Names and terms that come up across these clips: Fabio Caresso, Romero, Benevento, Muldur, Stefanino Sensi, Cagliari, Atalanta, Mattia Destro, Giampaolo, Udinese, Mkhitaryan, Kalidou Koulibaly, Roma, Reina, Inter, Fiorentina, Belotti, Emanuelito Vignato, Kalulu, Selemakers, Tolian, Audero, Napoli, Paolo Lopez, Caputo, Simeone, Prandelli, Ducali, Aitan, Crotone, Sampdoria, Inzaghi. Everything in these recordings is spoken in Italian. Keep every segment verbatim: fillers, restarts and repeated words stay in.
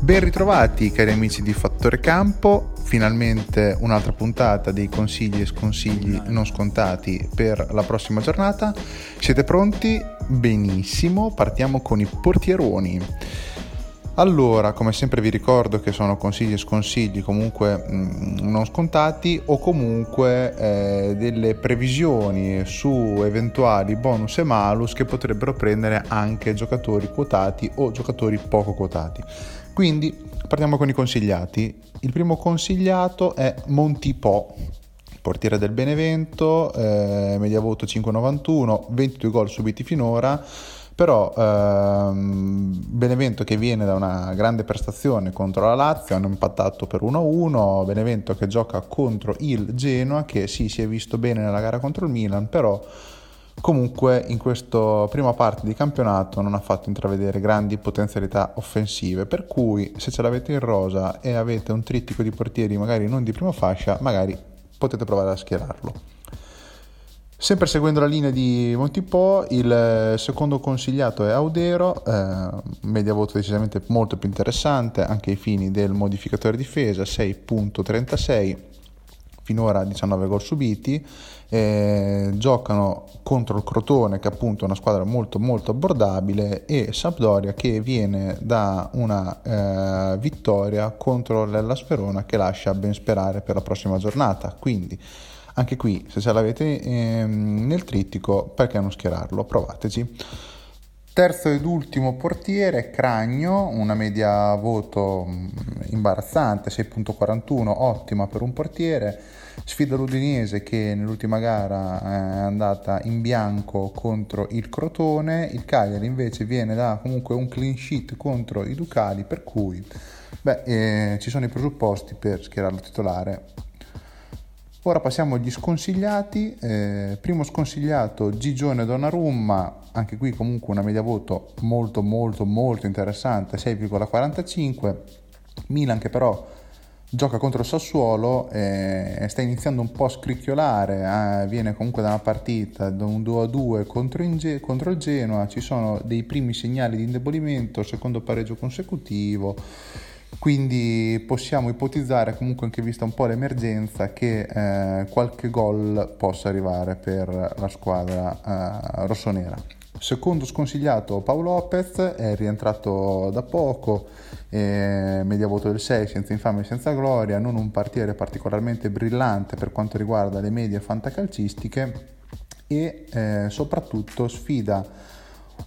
Ben ritrovati cari amici di Fattore Campo, finalmente un'altra puntata dei consigli e sconsigli non scontati per la prossima giornata. Siete pronti? Benissimo, partiamo con i portieroni. Allora, come sempre vi ricordo che sono consigli e sconsigli comunque non scontati o comunque eh, delle previsioni su eventuali bonus e malus che potrebbero prendere anche giocatori quotati o giocatori poco quotati. Quindi partiamo con i consigliati. Il primo consigliato è Montipò, portiere del Benevento, eh, media voto cinque virgola novantuno, ventidue gol subiti finora, però ehm, Benevento che viene da una grande prestazione contro la Lazio, hanno impattato per uno a uno, Benevento che gioca contro il Genoa, che sì, si è visto bene nella gara contro il Milan, però comunque in questa prima parte di campionato non ha fatto intravedere grandi potenzialità offensive, per cui se ce l'avete in rosa e avete un trittico di portieri magari non di prima fascia, magari potete provare a schierarlo. Sempre seguendo la linea di Montipò, il secondo consigliato è Audero, eh, media voto decisamente molto più interessante anche ai fini del modificatore difesa, sei virgola trentasei, finora diciannove gol subiti. Eh, giocano contro il Crotone, che è appunto una squadra molto molto abbordabile, e Sampdoria che viene da una eh, vittoria contro la Verona che lascia ben sperare per la prossima giornata. Quindi anche qui, se ce l'avete eh, nel trittico, perché non schierarlo? Provateci. Terzo ed ultimo portiere, Cragno, una media voto imbarazzante, sei virgola quarantuno, ottima per un portiere. Sfida l'Udinese che nell'ultima gara è andata in bianco contro il Crotone, il Cagliari invece viene da comunque un clean sheet contro i Ducali, per cui beh, eh, ci sono i presupposti per schierarlo titolare. Ora passiamo agli sconsigliati. Eh, primo sconsigliato Gigione Donnarumma, anche qui comunque una media voto molto molto molto interessante, sei virgola quarantacinque. Milan che però gioca contro il Sassuolo e sta iniziando un po' a scricchiolare, eh, viene comunque da una partita, da un due a due contro, Inge- contro il Genoa, ci sono dei primi segnali di indebolimento, secondo pareggio consecutivo. Quindi possiamo ipotizzare, comunque anche vista un po' l'emergenza, che eh, qualche gol possa arrivare per la squadra eh, rossonera. Secondo sconsigliato Paolo Lopez, è rientrato da poco, eh, media voto del sei, senza infame e senza gloria, non un portiere particolarmente brillante per quanto riguarda le medie fantacalcistiche e eh, soprattutto sfida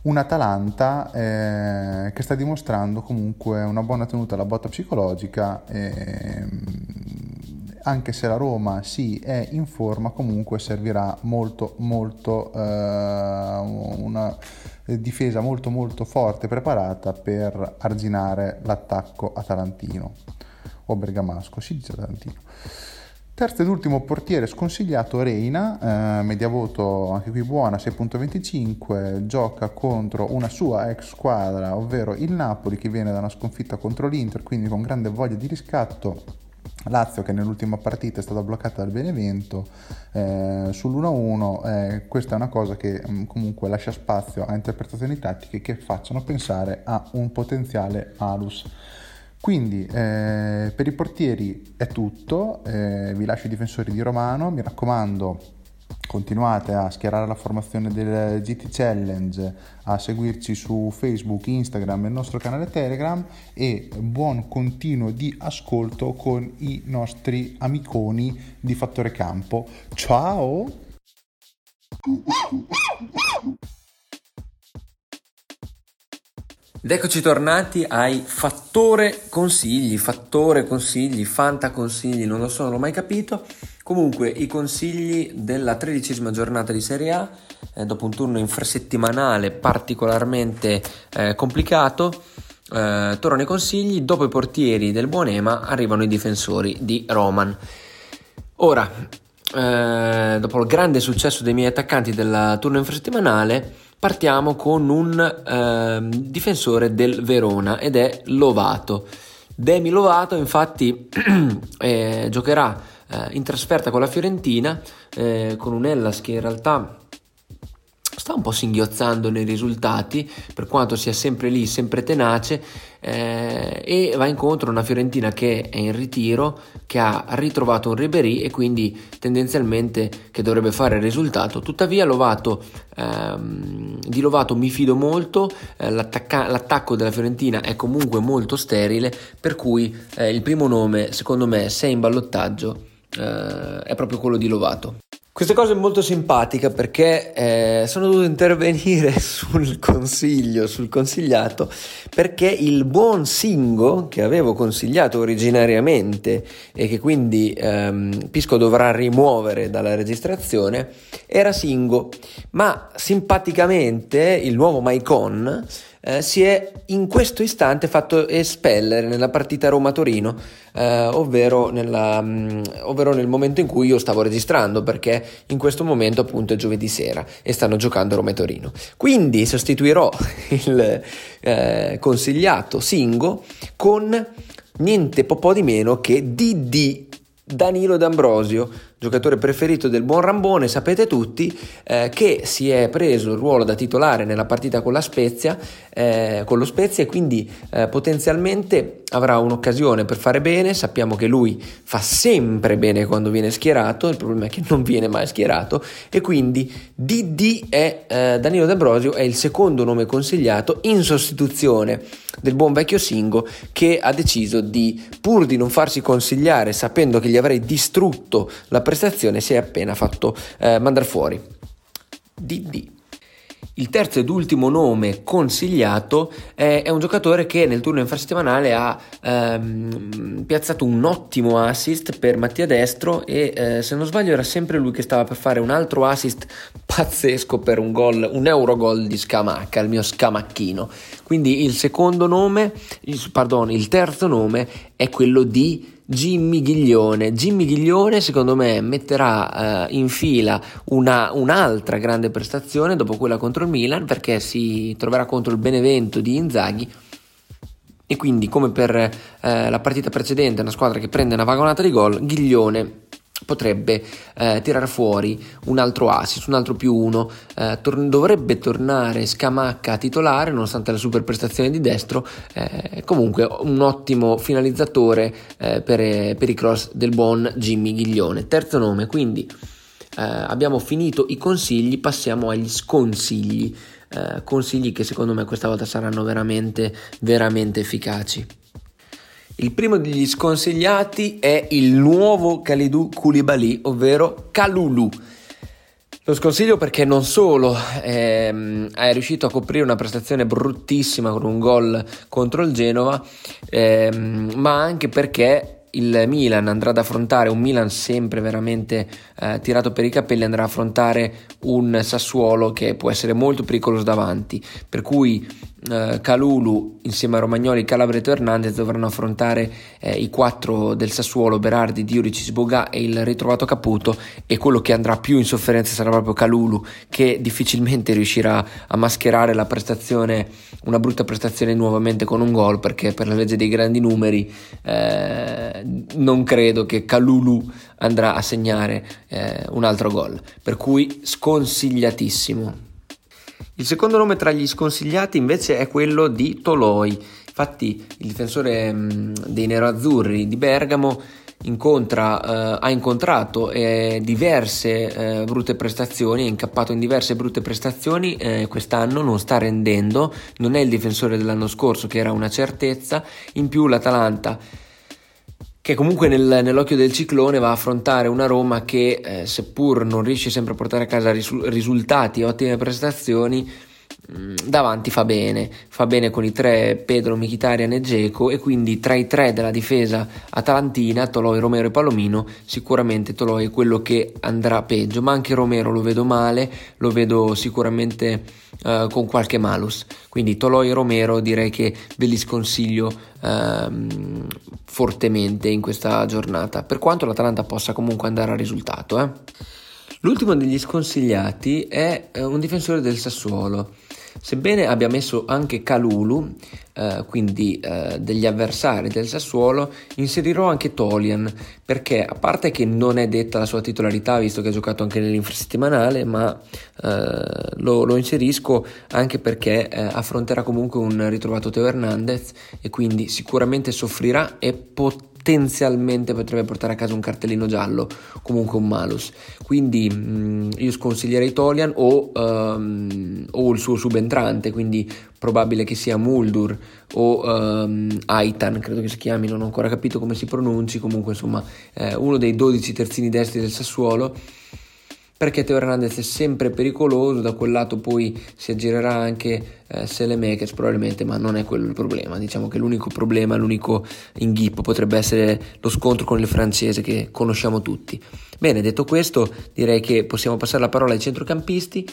un Atalanta eh, che sta dimostrando comunque una buona tenuta alla botta psicologica, eh, anche se la Roma sì è in forma, comunque servirà molto molto eh, una difesa molto molto forte preparata per arginare l'attacco atalantino o bergamasco, si dice atalantino. Terzo ed ultimo portiere sconsigliato Reina, eh, media voto anche qui buona, sei virgola venticinque, gioca contro una sua ex squadra, ovvero il Napoli, che viene da una sconfitta contro l'Inter, quindi con grande voglia di riscatto. Lazio che nell'ultima partita è stata bloccata dal Benevento eh, sull'uno a uno, eh, questa è una cosa che mh, comunque lascia spazio a interpretazioni tattiche che facciano pensare a un potenziale malus. Quindi eh, per i portieri è tutto, eh, vi lascio i difensori di Romano, mi raccomando continuate a schierare la formazione del G T Challenge, a seguirci su Facebook, Instagram e il nostro canale Telegram, e buon continuo di ascolto con i nostri amiconi di Fattore Campo. Ciao! Ed eccoci tornati ai fattore consigli, fattore consigli, fanta consigli, non lo so, non l'ho mai capito. Comunque i consigli della tredicesima giornata di Serie A, eh, dopo un turno infrasettimanale particolarmente eh, complicato, eh, tornano i consigli. Dopo i portieri del Buonema arrivano i difensori di Roman. Ora, eh, dopo il grande successo dei miei attaccanti del turno infrasettimanale, partiamo con un eh, difensore del Verona ed è Lovato. Demi Lovato infatti eh, giocherà eh, in trasferta con la Fiorentina, eh, con un Hellas che in realtà sta un po' singhiozzando nei risultati, per quanto sia sempre lì, sempre tenace, eh, e va incontro a una Fiorentina che è in ritiro, che ha ritrovato un Ribéry e quindi tendenzialmente che dovrebbe fare il risultato. Tuttavia Lovato, ehm, di Lovato mi fido molto, eh, l'attacco della Fiorentina è comunque molto sterile, per cui eh, il primo nome secondo me, se è in ballottaggio, eh, è proprio quello di Lovato. Questa cosa è molto simpatica perché eh, sono dovuto intervenire sul consiglio, sul consigliato, perché il buon Singo che avevo consigliato originariamente e che quindi ehm, Pisco dovrà rimuovere dalla registrazione era Singo, ma simpaticamente il nuovo Maicon Eh, si è in questo istante fatto espellere nella partita Roma-Torino, eh, ovvero, nella, mh, ovvero nel momento in cui io stavo registrando, perché in questo momento appunto è giovedì sera e stanno giocando Roma e Torino. Quindi sostituirò il eh, consigliato Singo con niente po' po' di meno che D D Danilo D'Ambrosio, giocatore preferito del buon Rambone, sapete tutti, eh, che si è preso il ruolo da titolare nella partita con la Spezia, eh, con lo Spezia, e quindi eh, potenzialmente avrà un'occasione per fare bene. Sappiamo che lui fa sempre bene quando viene schierato, il problema è che non viene mai schierato, e quindi D D è eh, Danilo D'Ambrosio è il secondo nome consigliato in sostituzione del buon vecchio Singo, che ha deciso di, pur di non farsi consigliare, sapendo che gli avrei distrutto la prestazione, si è appena fatto eh, mandare fuori. D D. Il terzo ed ultimo nome consigliato è, è un giocatore che nel turno infrasettimanale ha ehm, piazzato un ottimo assist per Mattia Destro e eh, se non sbaglio era sempre lui che stava per fare un altro assist pazzesco per un gol, un eurogol di Scamacca, il mio Scamacchino. Quindi il secondo nome, il, pardon, il terzo nome è quello di Jimmy Ghiglione. Jimmy Ghiglione secondo me metterà eh, in fila una, un'altra grande prestazione dopo quella contro il Milan, perché si troverà contro il Benevento di Inzaghi e quindi, come per eh, la partita precedente, una squadra che prende una vagonata di gol, Ghiglione potrebbe eh, tirare fuori un altro assist, un altro più uno. Eh, tor- dovrebbe tornare Scamacca a titolare nonostante la super prestazione di Destro, eh, comunque un ottimo finalizzatore eh, per, per i cross del buon Jimmy Ghiglione. Terzo nome, quindi eh, abbiamo finito i consigli, passiamo agli sconsigli, eh, consigli che secondo me questa volta saranno veramente veramente efficaci. Il primo degli sconsigliati è il nuovo Kalidou Koulibaly, ovvero Kalulu. Lo sconsiglio perché non solo ehm, è riuscito a coprire una prestazione bruttissima con un gol contro il Genoa, ehm, ma anche perché il Milan andrà ad affrontare un Milan sempre veramente eh, tirato per i capelli, andrà ad affrontare un Sassuolo che può essere molto pericoloso davanti, per cui eh, Kalulu insieme a Romagnoli, Calabria e Teo Hernandez dovranno affrontare eh, i quattro del Sassuolo: Berardi, Diurici, Sboga e il ritrovato Caputo, e quello che andrà più in sofferenza sarà proprio Kalulu, che difficilmente riuscirà a mascherare la prestazione, una brutta prestazione nuovamente con un gol, perché per la legge dei grandi numeri eh, non credo che Kalulu andrà a segnare eh, un altro gol, per cui sconsigliatissimo. Il secondo nome tra gli sconsigliati invece è quello di Toloi. Infatti il difensore mh, dei neroazzurri di Bergamo incontra, eh, ha incontrato eh, diverse eh, brutte prestazioni, è incappato in diverse brutte prestazioni eh, quest'anno, non sta rendendo, non è il difensore dell'anno scorso che era una certezza. In più l'Atalanta, che comunque nel, nell'occhio del ciclone, va a affrontare una Roma che eh, seppur non riesce sempre a portare a casa risu- risultati e ottime prestazioni, davanti fa bene, fa bene con i tre Pedro, Mkhitaryan e Dzeko, e quindi tra i tre della difesa atalantina, Toloi, Romero e Palomino, sicuramente Toloi è quello che andrà peggio, ma anche Romero lo vedo male, lo vedo sicuramente uh, con qualche malus, quindi Toloi e Romero direi che ve li sconsiglio uh, fortemente in questa giornata, per quanto l'Atalanta possa comunque andare al risultato. eh. L'ultimo degli sconsigliati è un difensore del Sassuolo. Sebbene abbia messo anche Kalulu, eh, quindi eh, degli avversari del Sassuolo, inserirò anche Tolian, perché a parte che non è detta la sua titolarità, visto che ha giocato anche nell'infrasettimanale, ma eh, lo, lo inserisco anche perché eh, affronterà comunque un ritrovato Teo Hernandez e quindi sicuramente soffrirà e potrà potenzialmente potrebbe portare a casa un cartellino giallo, comunque un malus, quindi mh, io sconsiglierei Tolian o, um, o il suo subentrante, quindi probabile che sia Muldur o um, Aitan, credo che si chiami, non ho ancora capito come si pronunci, comunque insomma eh, uno dei dodici terzini destri del Sassuolo, perché Teo Hernandez è sempre pericoloso, da quel lato poi si aggirerà anche eh, Selemakers probabilmente, ma non è quello il problema, diciamo che l'unico problema, l'unico inghippo potrebbe essere lo scontro con il francese che conosciamo tutti. Bene, detto questo direi che possiamo passare la parola ai centrocampisti,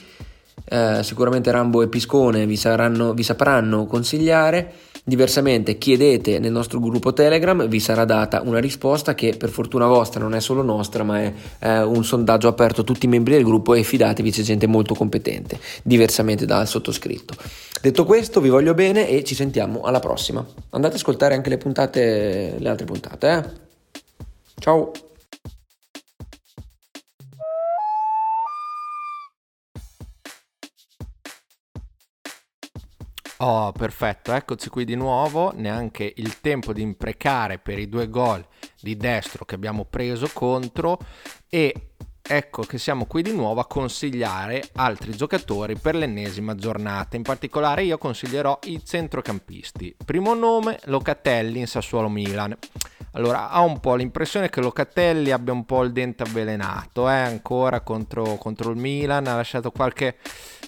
eh, sicuramente Rambo e Piscone vi, saranno, vi sapranno consigliare. Diversamente chiedete nel nostro gruppo Telegram, vi sarà data una risposta che per fortuna vostra non è solo nostra, ma è eh, un sondaggio aperto a tutti i membri del gruppo e fidatevi, c'è gente molto competente, diversamente dal sottoscritto. Detto questo vi voglio bene e ci sentiamo alla prossima. Andate ad ascoltare anche le puntate, le altre puntate. Eh? Ciao! Oh, perfetto, eccoci qui di nuovo, neanche il tempo di imprecare per i due gol di destro che abbiamo preso contro, e ecco che siamo qui di nuovo a consigliare altri giocatori per l'ennesima giornata. In particolare io consiglierò i centrocampisti. Primo nome, Locatelli in Sassuolo Milan. Allora, ho un po' l'impressione che Locatelli abbia un po' il dente avvelenato, eh? ancora contro, contro il Milan, ha lasciato qualche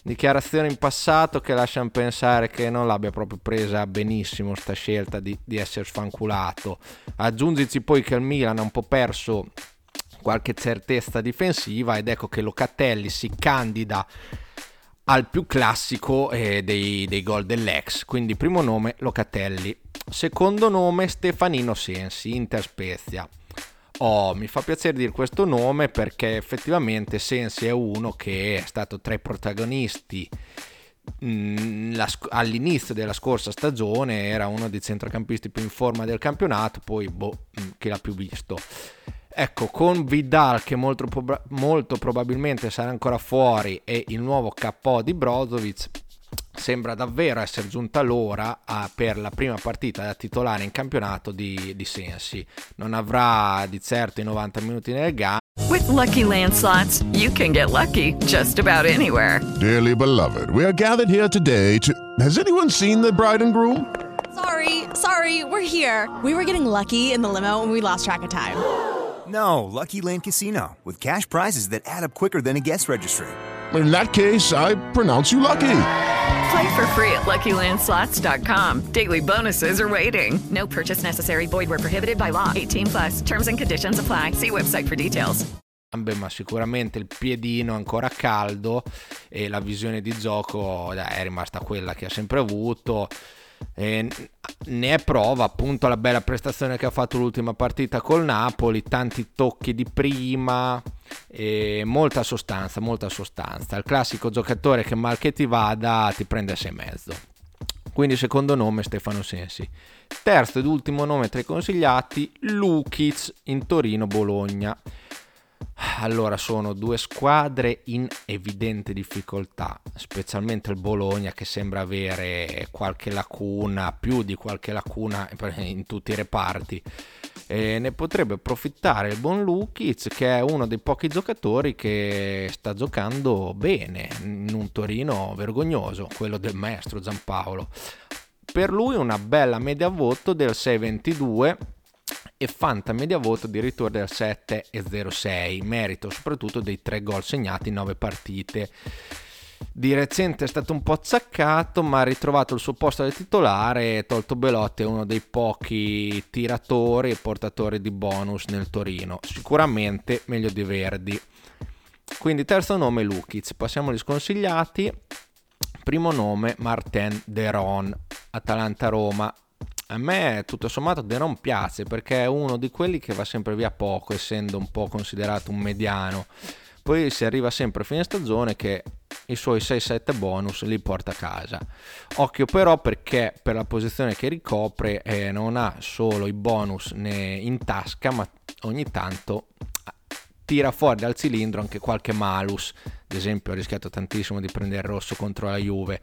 dichiarazione in passato che lasciano pensare che non l'abbia proprio presa benissimo sta scelta di, di essere sfanculato. Aggiungici poi che il Milan ha un po' perso qualche certezza difensiva ed ecco che Locatelli si candida al più classico eh, dei, dei gol dell'ex, quindi primo nome Locatelli. Secondo nome Stefanino Sensi, Inter Spezia. Oh, mi fa piacere dire questo nome perché effettivamente Sensi è uno che è stato tra i protagonisti mh, la, all'inizio della scorsa stagione, era uno dei centrocampisti più in forma del campionato, poi boh, mh, chi l'ha più visto? Ecco, con Vidal che molto, molto probabilmente sarà ancora fuori e il nuovo K O di Brozovic, sembra davvero essere giunta l'ora a, per la prima partita da titolare in campionato di, di Sensi. Non avrà di certo i novanta minuti nel game. With Lucky Land Slots, you can get lucky just about anywhere. Dearly beloved, we are gathered here today to... Has anyone seen the bride and groom? Sorry, sorry, we're here. We were getting lucky in the limo and we lost track of time. No, Lucky Land Casino, with cash prizes that add up quicker than a guest registry. In that case, I pronounce you lucky. Play for free at lucky land slots dot com. Daily bonuses are waiting. No purchase necessary. Void where prohibited by law. eighteen plus. Terms and conditions apply. See website for details. Beh, ma sicuramente il piedino è ancora caldo e la visione di gioco dai, è rimasta quella che ha sempre avuto. E ne è prova appunto la bella prestazione che ha fatto l'ultima partita col Napoli, tanti tocchi di prima e molta sostanza, molta sostanza, il classico giocatore che mal che ti vada ti prende a sei e mezzo, quindi secondo nome Stefano Sensi. Terzo ed ultimo nome tra i consigliati, Lukic in Torino Bologna. Allora, sono due squadre in evidente difficoltà, specialmente il Bologna che sembra avere qualche lacuna, più di qualche lacuna in tutti i reparti. E ne potrebbe approfittare il buon Lukic, che è uno dei pochi giocatori che sta giocando bene in un Torino vergognoso, quello del maestro Giampaolo. Per lui una bella media voto del sei virgola ventidue e Fanta media voto addirittura del sette virgola zero sei, merito soprattutto dei tre gol segnati in nove partite. di recente è stato un po' acciaccato, ma ha ritrovato il suo posto da titolare. Tolto Belotti è uno dei pochi tiratori e portatori di bonus nel Torino, sicuramente meglio di Verdi. Quindi terzo nome Lukic, passiamo agli sconsigliati. Primo nome Martin Deron, Atalanta-Roma. A me tutto sommato Deron piace perché è uno di quelli che va sempre via poco, essendo un po' considerato un mediano. Poi si arriva sempre a fine stagione che i suoi sei sette bonus li porta a casa. Occhio però, perché per la posizione che ricopre eh, non ha solo i bonus né in tasca, ma ogni tanto tira fuori dal cilindro anche qualche malus. Ad esempio ha rischiato tantissimo di prendere rosso contro la Juve.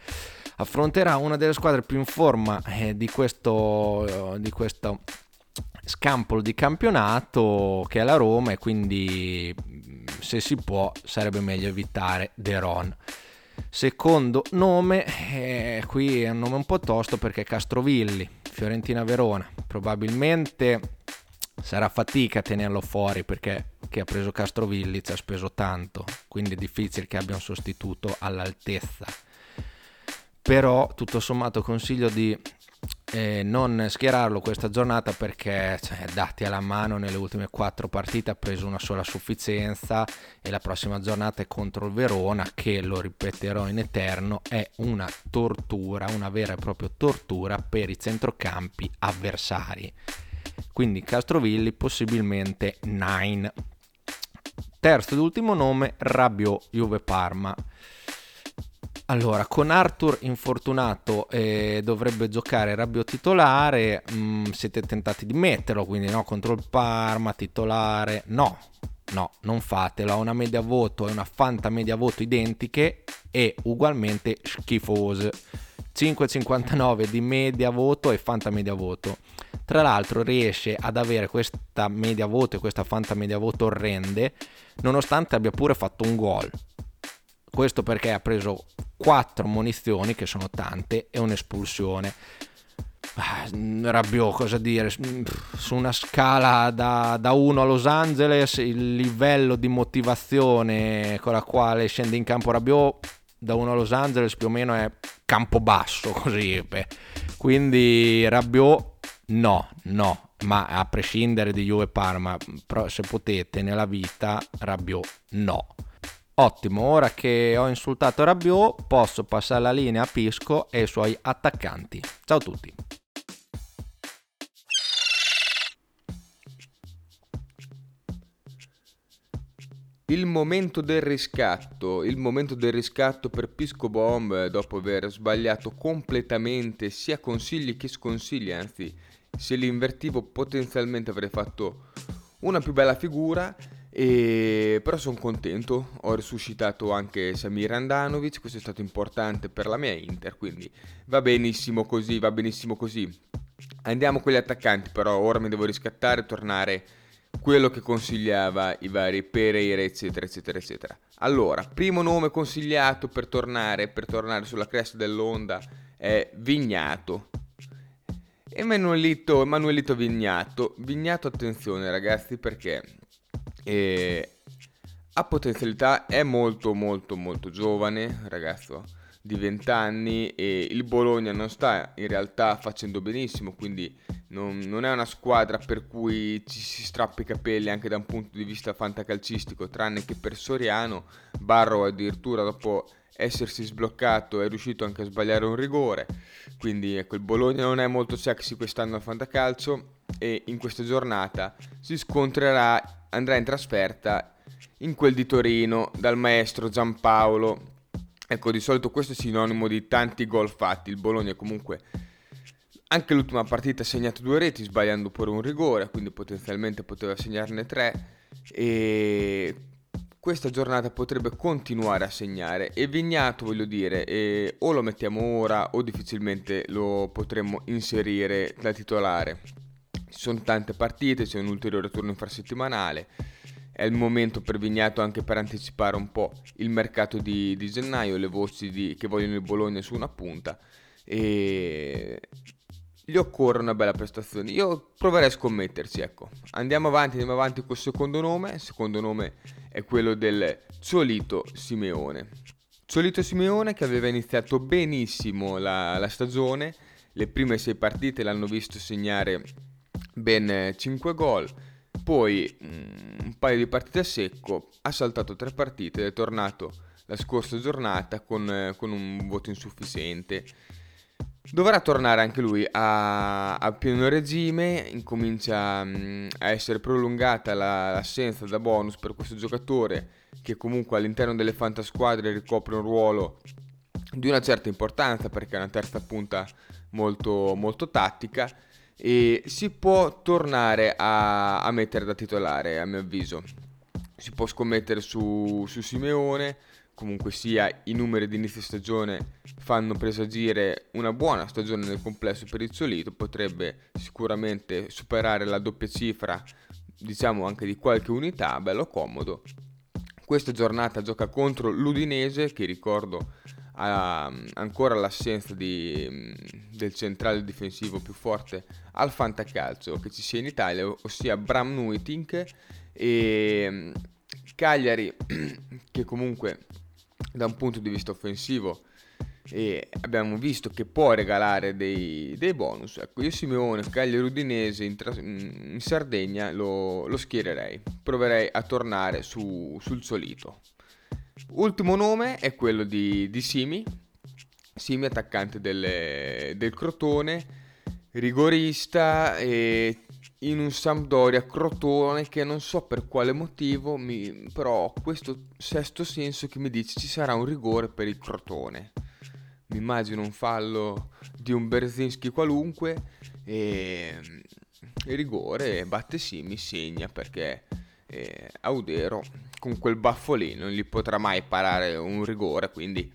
Affronterà una delle squadre più in forma eh, di questo eh, di questo scampolo di campionato, che è la Roma, e quindi se si può sarebbe meglio evitare Deron. Secondo nome, eh, qui è un nome un po' tosto perché Castrovilli, Fiorentina-Verona, probabilmente sarà fatica a tenerlo fuori perché chi ha preso Castrovilli ci ha speso tanto, quindi è difficile che abbia un sostituto all'altezza. Però tutto sommato consiglio di eh, non schierarlo questa giornata perché, cioè, dati alla mano, nelle ultime quattro partite ha preso una sola sufficienza e la prossima giornata è contro il Verona, che, lo ripeterò in eterno, è una tortura, una vera e propria tortura per i centrocampi avversari. Quindi Castrovilli possibilmente nine. Terzo ed ultimo nome Rabiot, Juve-Parma. Allora, con Arthur infortunato eh, dovrebbe giocare Rabiot titolare. Mm, siete tentati di metterlo, quindi no, contro il Parma titolare no, no, non fatelo. Ha una media voto e una fanta media voto identiche e ugualmente schifose, cinque virgola cinquantanove di media voto e fanta media voto. Tra l'altro riesce ad avere questa media voto e questa fanta media voto orrende nonostante abbia pure fatto un gol. Questo perché ha preso quattro munizioni, che sono tante, e un'espulsione. Ah, Rabiot, cosa dire? Su una scala da, da uno a Los Angeles, il livello di motivazione con la quale scende in campo Rabiot da uno a Los Angeles più o meno è campo basso, così. Beh. Quindi Rabiot no, no, ma a prescindere di Juve Parma, se potete nella vita, Rabiot no. Ottimo, ora che ho insultato Rabiot posso passare la linea a Pisco e i suoi attaccanti. Ciao a tutti. Il momento del riscatto, il momento del riscatto per Pisco Bomb, dopo aver sbagliato completamente sia consigli che sconsigli. Anzi, se li invertivo potenzialmente avrei fatto una più bella figura. E però sono contento, ho risuscitato anche Samir Handanovic, questo è stato importante per la mia Inter, quindi va benissimo così, va benissimo così. Andiamo con gli attaccanti, però ora mi devo riscattare e tornare quello che consigliava i vari Pereira eccetera eccetera eccetera. Allora, primo nome consigliato per tornare, per tornare sulla cresta dell'onda è Vignato. Emanuelito, Emanuelito Vignato, Vignato attenzione ragazzi, perché E ha potenzialità, è molto molto molto giovane, ragazzo di venti anni, e il Bologna non sta in realtà facendo benissimo, quindi non, non è una squadra per cui ci si strappa i capelli anche da un punto di vista fantacalcistico, tranne che per Soriano. Barro addirittura dopo essersi sbloccato è riuscito anche a sbagliare un rigore, quindi ecco, il Bologna non è molto sexy quest'anno al fantacalcio e in questa giornata si scontrerà, andrà in trasferta in quel di Torino dal maestro Giampaolo. Ecco, di solito questo è sinonimo di tanti gol fatti. Il Bologna comunque anche l'ultima partita ha segnato due reti sbagliando pure un rigore, quindi potenzialmente poteva segnarne tre, e questa giornata potrebbe continuare a segnare. E Vignato, voglio dire, eh, o lo mettiamo ora o difficilmente lo potremmo inserire da titolare. Ci sono tante partite, c'è un ulteriore turno infrasettimanale, è il momento per Vignato anche per anticipare un po' il mercato di, di gennaio, le voci di, che vogliono il Bologna su una punta, e gli occorre una bella prestazione. Io proverei a scommetterci, ecco. Andiamo avanti, andiamo avanti col secondo nome, il secondo nome è quello del Zolito Simeone. Solito Simeone, che aveva iniziato benissimo la, la stagione, le prime sei partite l'hanno visto segnare ben cinque gol, poi mh, un paio di partite a secco, ha saltato tre partite ed è tornato la scorsa giornata con, eh, con un voto insufficiente. Dovrà tornare anche lui a, a pieno regime, incomincia mh, a essere prolungata la, l'assenza da bonus per questo giocatore, che comunque all'interno delle fantasquadre ricopre un ruolo di una certa importanza perché è una terza punta molto, molto tattica, e si può tornare a, a mettere da titolare, a mio avviso. Si può scommettere su, su Simeone, comunque sia i numeri di inizio stagione fanno presagire una buona stagione nel complesso per il Zolito, potrebbe sicuramente superare la doppia cifra, diciamo anche di qualche unità, bello comodo. Questa giornata gioca contro l'Udinese, che ricordo ha ancora l'assenza di, del centrale difensivo più forte al fantacalcio che ci sia in Italia, ossia Bram Nuitink, e Cagliari che comunque da un punto di vista offensivo e abbiamo visto che può regalare dei, dei bonus. Ecco, io Simeone, Cagliari Udinese in, tras- in Sardegna lo, lo schiererei, proverei a tornare su, sul solito. Ultimo nome è quello di, di Simi, Simi attaccante del, del Crotone, rigorista, e in un Sampdoria Crotone che non so per quale motivo, mi, però ho questo sesto senso che mi dice ci sarà un rigore per il Crotone. Mi immagino un fallo di un Berzinski qualunque e rigore, batte Simi, segna, perché eh, Audero con quel baffolino non gli potrà mai parare un rigore, quindi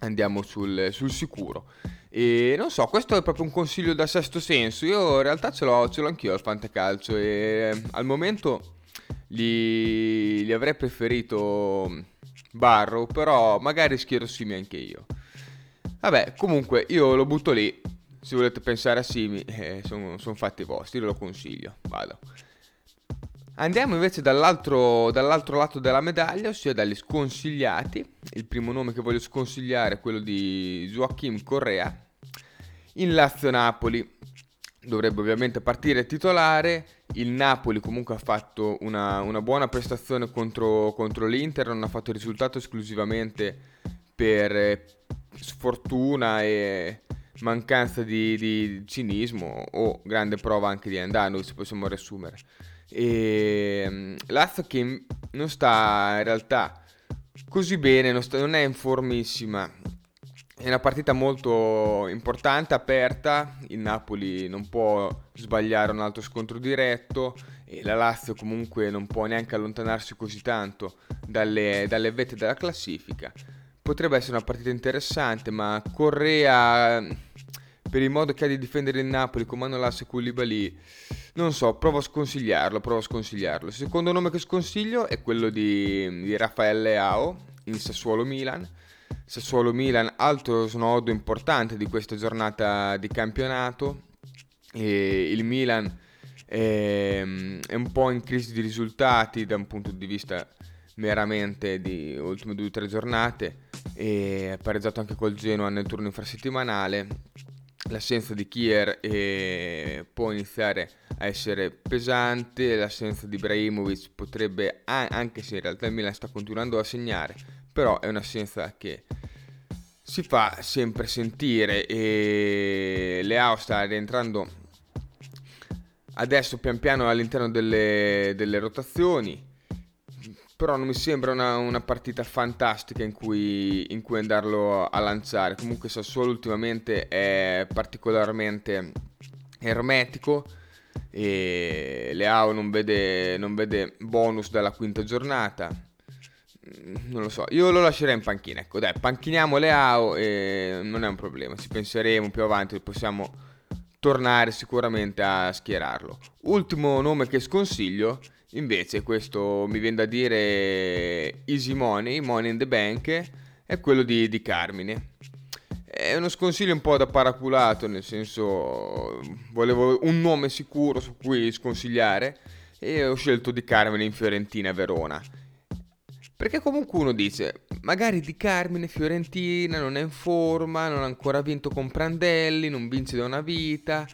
andiamo sul, sul sicuro. E non so, questo è proprio un consiglio da sesto senso, io in realtà ce l'ho, ce l'ho anch'io al fantacalcio e al momento gli, gli avrei preferito Barro, però magari schiero Simi anche io. Vabbè, comunque io lo butto lì, se volete pensare a Simi, eh, sono son fatti vostri, ve lo consiglio, vado. Andiamo invece dall'altro, dall'altro lato della medaglia, ossia dagli sconsigliati. Il primo nome che voglio sconsigliare è quello di Joachim Correa, in Lazio-Napoli. Dovrebbe ovviamente partire titolare, il Napoli comunque ha fatto una, una buona prestazione contro, contro l'Inter, non ha fatto risultato esclusivamente per sfortuna e mancanza di, di cinismo o grande prova anche di Andanovic, se possiamo riassumere. E Lazio che non sta in realtà così bene, non, sta, non è in formissima. È una partita molto importante, aperta, il Napoli non può sbagliare un altro scontro diretto e la Lazio comunque non può neanche allontanarsi così tanto dalle, dalle vette della classifica. Potrebbe essere una partita interessante, ma Correa, per il modo che ha di difendere il Napoli con Manolas e Koulibaly, non so, provo a sconsigliarlo, provo a sconsigliarlo. Il secondo nome che sconsiglio è quello di, di Rafael Leao, in Sassuolo Milan. Sassuolo Milan, altro snodo importante di questa giornata di campionato. E il Milan è, è un po' in crisi di risultati da un punto di vista meramente di ultime due o tre giornate, e pareggiato anche col Genoa nel turno infrasettimanale. L'assenza di Kier eh, può iniziare a essere pesante, l'assenza di Ibrahimovic potrebbe, anche se in realtà il Milan sta continuando a segnare, però è un'assenza che si fa sempre sentire, e Leao sta rientrando adesso pian piano all'interno delle, delle rotazioni. Però non mi sembra una, una partita fantastica in cui, in cui andarlo a lanciare. Comunque Sassuolo ultimamente è particolarmente ermetico e Leao non vede, non vede bonus dalla quinta giornata. Non lo so, io lo lascerei in panchina. Ecco, dai, panchiniamo Leao e non è un problema, ci penseremo più avanti, possiamo tornare sicuramente a schierarlo. Ultimo nome che sconsiglio, invece, questo mi viene da dire easy money, money in the bank, è quello di, di Carmine. È uno sconsiglio un po' da paraculato, nel senso volevo un nome sicuro su cui sconsigliare e ho scelto Di Carmine in Fiorentina e Verona. Perché comunque uno dice, Magari Di Carmine, Fiorentina, non è in forma, non ha ancora vinto con Prandelli, non vince da una vita,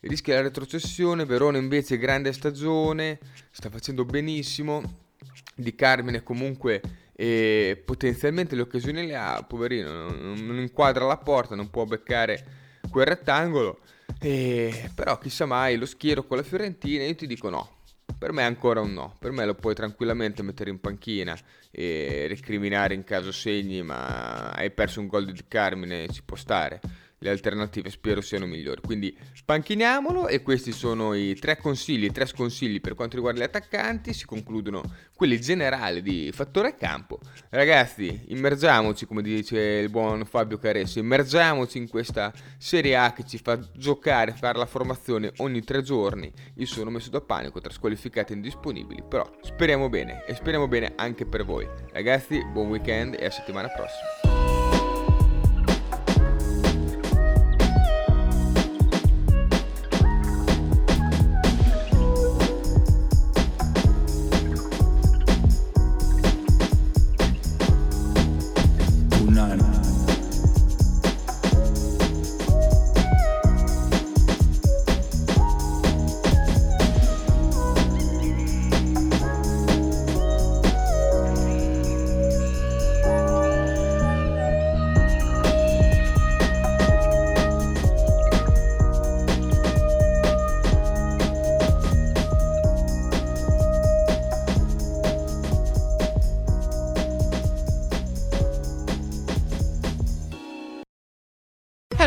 rischia la retrocessione. Verona invece grande stagione, sta facendo benissimo. Di Carmine comunque eh, potenzialmente le occasioni le ha, poverino, non, non inquadra la porta, non può beccare quel rettangolo, eh, però chissà mai. Lo schiero con la Fiorentina, io ti dico no, per me è ancora un no, per me lo puoi tranquillamente mettere in panchina e recriminare in caso segni, ma hai perso un gol di Di Carmine, ci può stare, le alternative spero siano migliori, quindi panchiniamolo. E questi sono i tre consigli, i tre sconsigli per quanto riguarda gli attaccanti. Si concludono quelli generali di fattore campo. Ragazzi, immergiamoci, come dice il buon Fabio Caresso, immergiamoci in questa Serie A che ci fa giocare, fare la formazione ogni tre giorni. Io sono messo da panico tra squalificati e indisponibili, però speriamo bene, e speriamo bene anche per voi. Ragazzi, buon weekend e a settimana prossima.